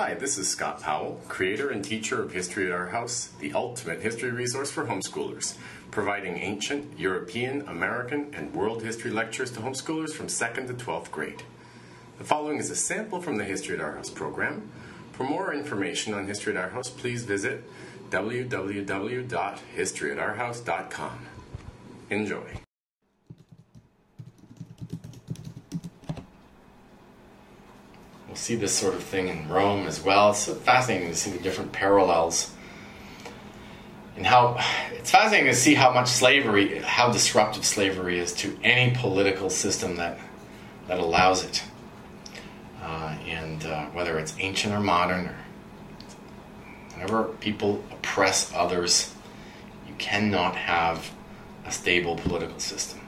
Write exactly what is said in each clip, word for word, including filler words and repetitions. Hi, this is Scott Powell, creator and teacher of History at Our House, the ultimate history resource for homeschoolers, providing ancient, European, American, and world history lectures to homeschoolers from second to twelfth grade. The following is a sample from the History at Our House program. For more information on History at Our House, please visit w w w dot history at our house dot com. Enjoy. We'll see this sort of thing in Rome as well. It's so fascinating to see the different parallels. And how it's fascinating to see how much slavery, how disruptive slavery is to any political system that, that allows it. Uh, and uh, whether it's ancient or modern, or whenever people oppress others, you cannot have a stable political system.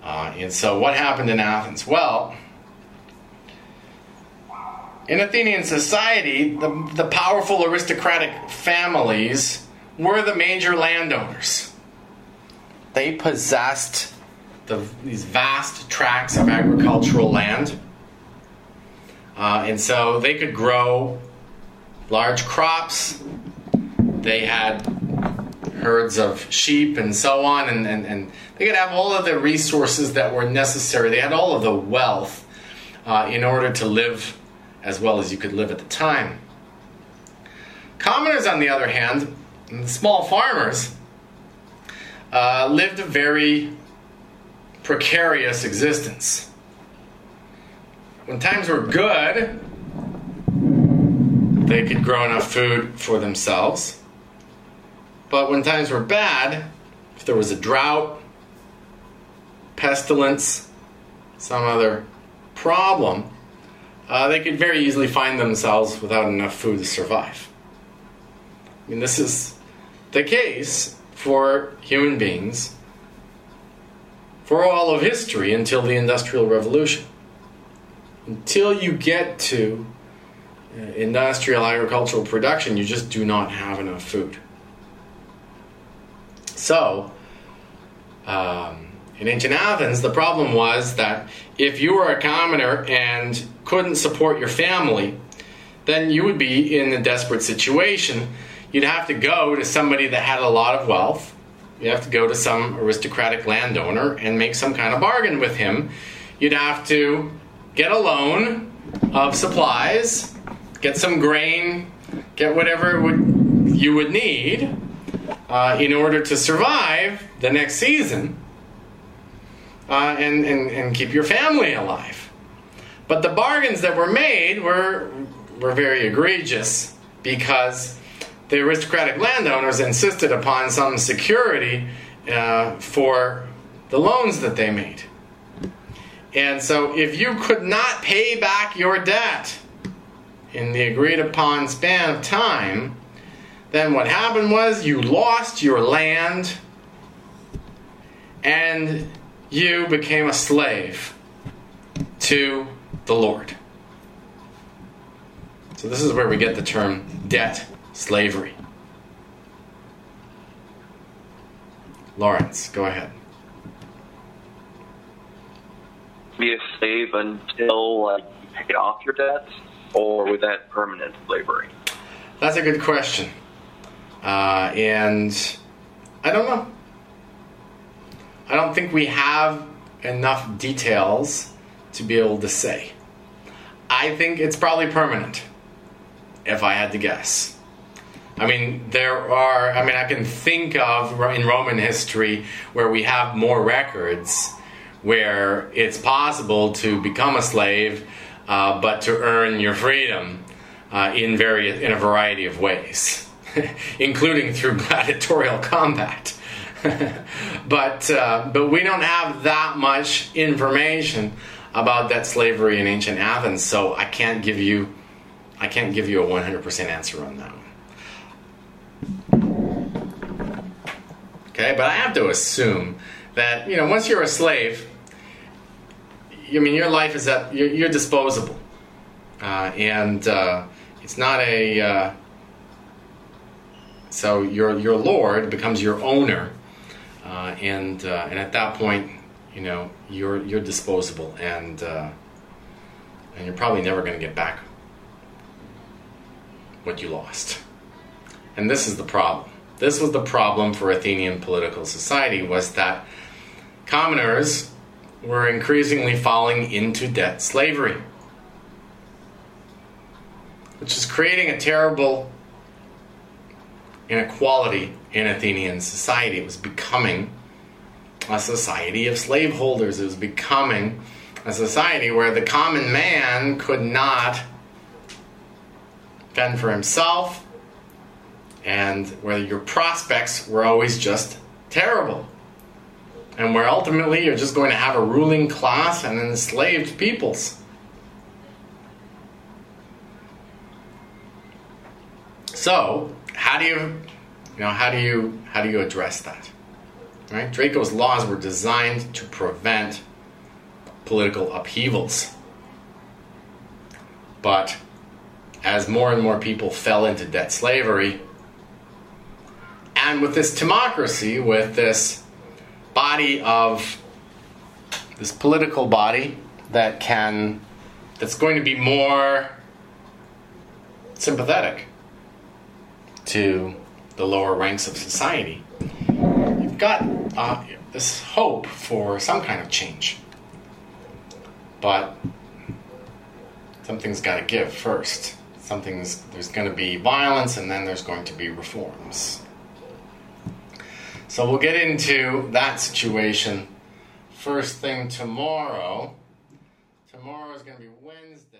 Uh, and so what happened in Athens? Well, in Athenian society, the, the powerful aristocratic families were the major landowners. They possessed the, these vast tracts of agricultural land. Uh, and so they could grow large crops. They had herds of sheep and so on. And, and, and they could have all of the resources that were necessary. They had all of the wealth uh, in order to live as well as you could live at the time. Commoners, on the other hand, and the small farmers, uh, lived a very precarious existence. When times were good, they could grow enough food for themselves. But when times were bad, if there was a drought, pestilence, some other problem, Uh, they could very easily find themselves without enough food to survive. I mean, this is the case for human beings for all of history until the Industrial Revolution. Until you get to uh, industrial agricultural production, you just do not have enough food. So, um, in ancient Athens, the problem was that if you were a commoner and couldn't support your family, then you would be in a desperate situation. You'd have to go to somebody that had a lot of wealth. You'd have to go to some aristocratic landowner and make some kind of bargain with him. You'd have to get a loan of supplies, get some grain, get whatever would, you would need uh, in order to survive the next season. Uh, and, and, and keep your family alive. But the bargains that were made were, were very egregious because the aristocratic landowners insisted upon some security uh, for the loans that they made. And so if you could not pay back your debt in the agreed upon span of time, then what happened was you lost your land and you became a slave to the Lord. So this is where we get the term debt slavery. Lawrence, go ahead. Be a slave until like, you pay off your debts, or was that permanent slavery? That's a good question. Uh, and I don't know. I don't think we have enough details to be able to say. I think it's probably permanent, if I had to guess. I mean, there are, I mean, I can think of in Roman history where we have more records where it's possible to become a slave, uh, but to earn your freedom uh, in, various, in a variety of ways, including through gladiatorial combat. but uh, but we don't have that much information about that slavery in ancient Athens, so I can't give you I can't give you a one hundred percent answer on that one. Okay, but I have to assume that you know once you're a slave, I mean your life is at you're, you're disposable, uh, and uh, it's not a uh, so your your lord becomes your owner. Uh, and uh, and at that point, you know, you're you're disposable, and uh, and you're probably never going to get back what you lost. And this is the problem. This was the problem for Athenian political society, was that commoners were increasingly falling into debt slavery, which is creating a terrible inequality in Athenian society. It was becoming a society of slaveholders. It was becoming a society where the common man could not fend for himself, and where your prospects were always just terrible, and where ultimately you're just going to have a ruling class and enslaved peoples. So how do you, you know, how do you, how do you address that? Right? Draco's laws were designed to prevent political upheavals, but as more and more people fell into debt slavery, and with this timocracy, with this body of, this political body that can, that's going to be more sympathetic to the lower ranks of society, you've got uh, this hope for some kind of change. But something's got to give first. Something's, there's going to be violence, and then there's going to be reforms. So we'll get into that situation first thing tomorrow. Tomorrow is going to be Wednesday.